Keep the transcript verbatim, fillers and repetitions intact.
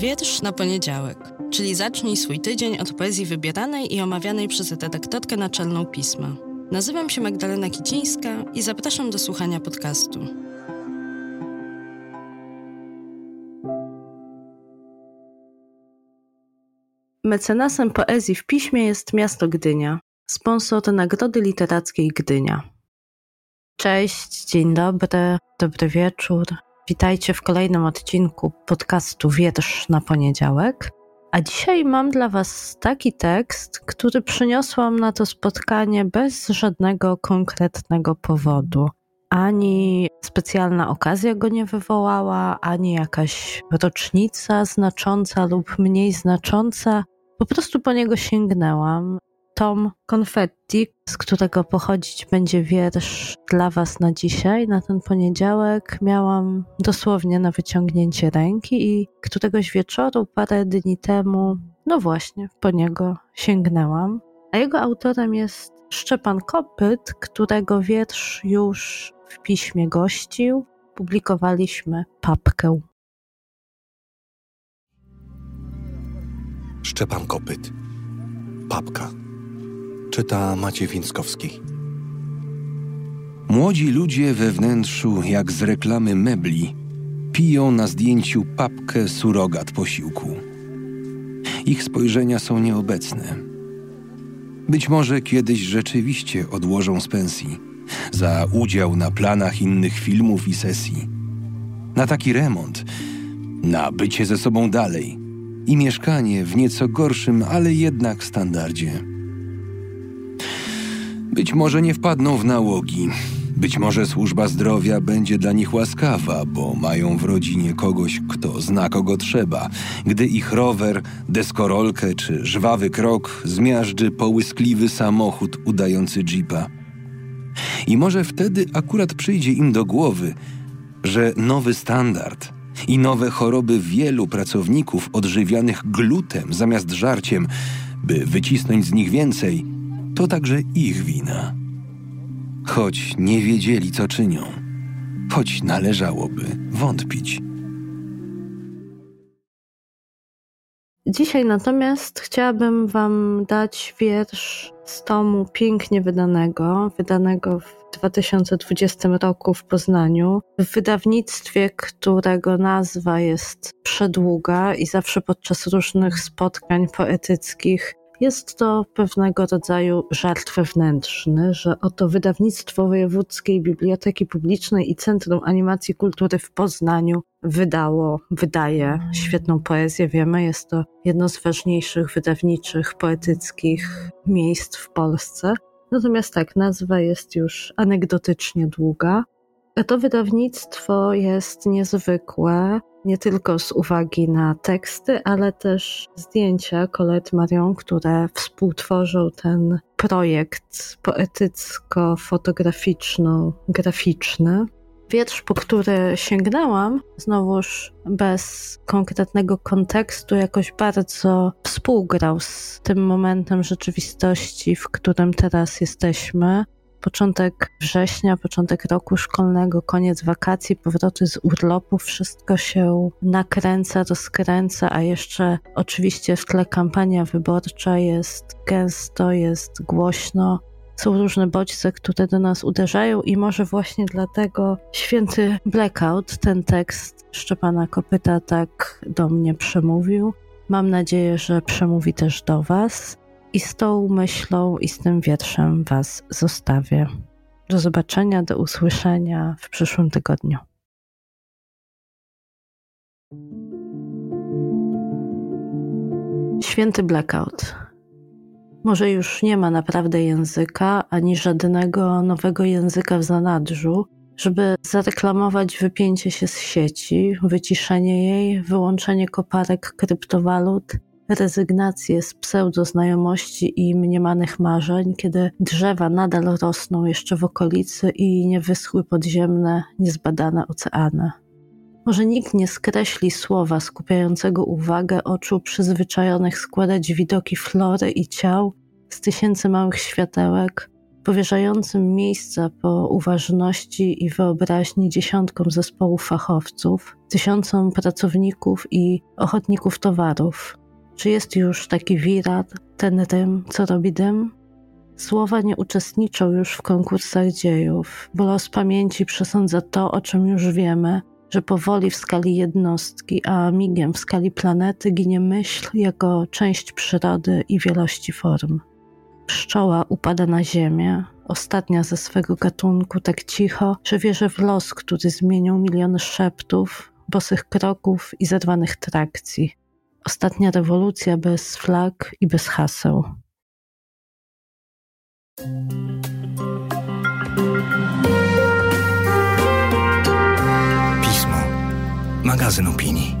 Wiersz na poniedziałek, czyli zacznij swój tydzień od poezji wybieranej i omawianej przez redaktorkę naczelną Pisma. Nazywam się Magdalena Kicińska i zapraszam do słuchania podcastu. Mecenasem poezji w Piśmie jest Miasto Gdynia, sponsor Nagrody Literackiej Gdynia. Cześć, dzień dobry, dobry wieczór. Witajcie w kolejnym odcinku podcastu Wiersz na poniedziałek. A dzisiaj mam dla Was taki tekst, który przyniosłam na to spotkanie bez żadnego konkretnego powodu. Ani specjalna okazja go nie wywołała, ani jakaś rocznica znacząca lub mniej znacząca. Po prostu po niego sięgnęłam. Tom Konfetti, z którego pochodzić będzie wiersz dla Was na dzisiaj, na ten poniedziałek, miałam dosłownie na wyciągnięcie ręki i któregoś wieczoru parę dni temu, no właśnie, po niego sięgnęłam. A jego autorem jest Szczepan Kopyt, którego wiersz już w Piśmie gościł. Publikowaliśmy papkę. Szczepan Kopyt. Papka. Czyta Macie Winskowski. Młodzi ludzie we wnętrzu, jak z reklamy mebli, piją na zdjęciu papkę surogat posiłku. Ich spojrzenia są nieobecne. Być może kiedyś rzeczywiście odłożą z pensji za udział na planach innych filmów i sesji. Na taki remont, na bycie ze sobą dalej i mieszkanie w nieco gorszym, ale jednak standardzie. Być może nie wpadną w nałogi. Być może służba zdrowia będzie dla nich łaskawa, bo mają w rodzinie kogoś, kto zna, kogo trzeba, gdy ich rower, deskorolkę czy żwawy krok zmiażdży połyskliwy samochód udający jeepa. I może wtedy akurat przyjdzie im do głowy, że nowy standard i nowe choroby wielu pracowników odżywianych glutem zamiast żarciem, by wycisnąć z nich więcej, to także ich wina. Choć nie wiedzieli, co czynią. Choć należałoby wątpić. Dzisiaj natomiast chciałabym Wam dać wiersz z tomu pięknie wydanego, wydanego w dwa tysiące dwudziestym roku w Poznaniu, w wydawnictwie, którego nazwa jest przedługa i zawsze podczas różnych spotkań poetyckich jest to pewnego rodzaju żart wewnętrzny, że oto wydawnictwo Wojewódzkiej Biblioteki Publicznej i Centrum Animacji Kultury w Poznaniu wydało, wydaje świetną poezję. Wiemy, jest to jedno z ważniejszych wydawniczych, poetyckich miejsc w Polsce. Natomiast tak, nazwa jest już anegdotycznie długa. A to wydawnictwo jest niezwykłe, nie tylko z uwagi na teksty, ale też zdjęcia Colette Marion, które współtworzą ten projekt poetycko-fotograficzno-graficzny. Wiersz, po który sięgnęłam, znowuż bez konkretnego kontekstu, jakoś bardzo współgrał z tym momentem rzeczywistości, w którym teraz jesteśmy. Początek września, początek roku szkolnego, koniec wakacji, powroty z urlopu, wszystko się nakręca, rozkręca, a jeszcze oczywiście w tle kampania wyborcza, jest gęsto, jest głośno. Są różne bodźce, które do nas uderzają i może właśnie dlatego Święty Blackout, ten tekst Szczepana Kopyta, tak do mnie przemówił. Mam nadzieję, że przemówi też do Was. I z tą myślą i z tym wierszem Was zostawię. Do zobaczenia, do usłyszenia w przyszłym tygodniu. Święty Blackout. Może już nie ma naprawdę języka, ani żadnego nowego języka w zanadrzu, żeby zareklamować wypięcie się z sieci, wyciszenie jej, wyłączenie koparek kryptowalut, rezygnację z pseudoznajomości i mniemanych marzeń, kiedy drzewa nadal rosną jeszcze w okolicy i nie wyschły podziemne, niezbadane oceany. Może nikt nie skreśli słowa skupiającego uwagę oczu przyzwyczajonych składać widoki flory i ciał z tysięcy małych światełek, powierzającym miejsca po uważności i wyobraźni dziesiątkom zespołów fachowców, tysiącom pracowników i ochotników towarów. Czy jest już taki wirat, ten rym, co robi dym? Słowa nie uczestniczą już w konkursach dziejów, bo los pamięci przesądza to, o czym już wiemy, że powoli w skali jednostki, a migiem w skali planety ginie myśl jako część przyrody i wielości form. Pszczoła upada na ziemię, ostatnia ze swego gatunku, tak cicho, że wierzy w los, który zmienił miliony szeptów, bosych kroków i zerwanych trakcji. Ostatnia rewolucja bez flag i bez haseł. Pismo. Magazyn opinii.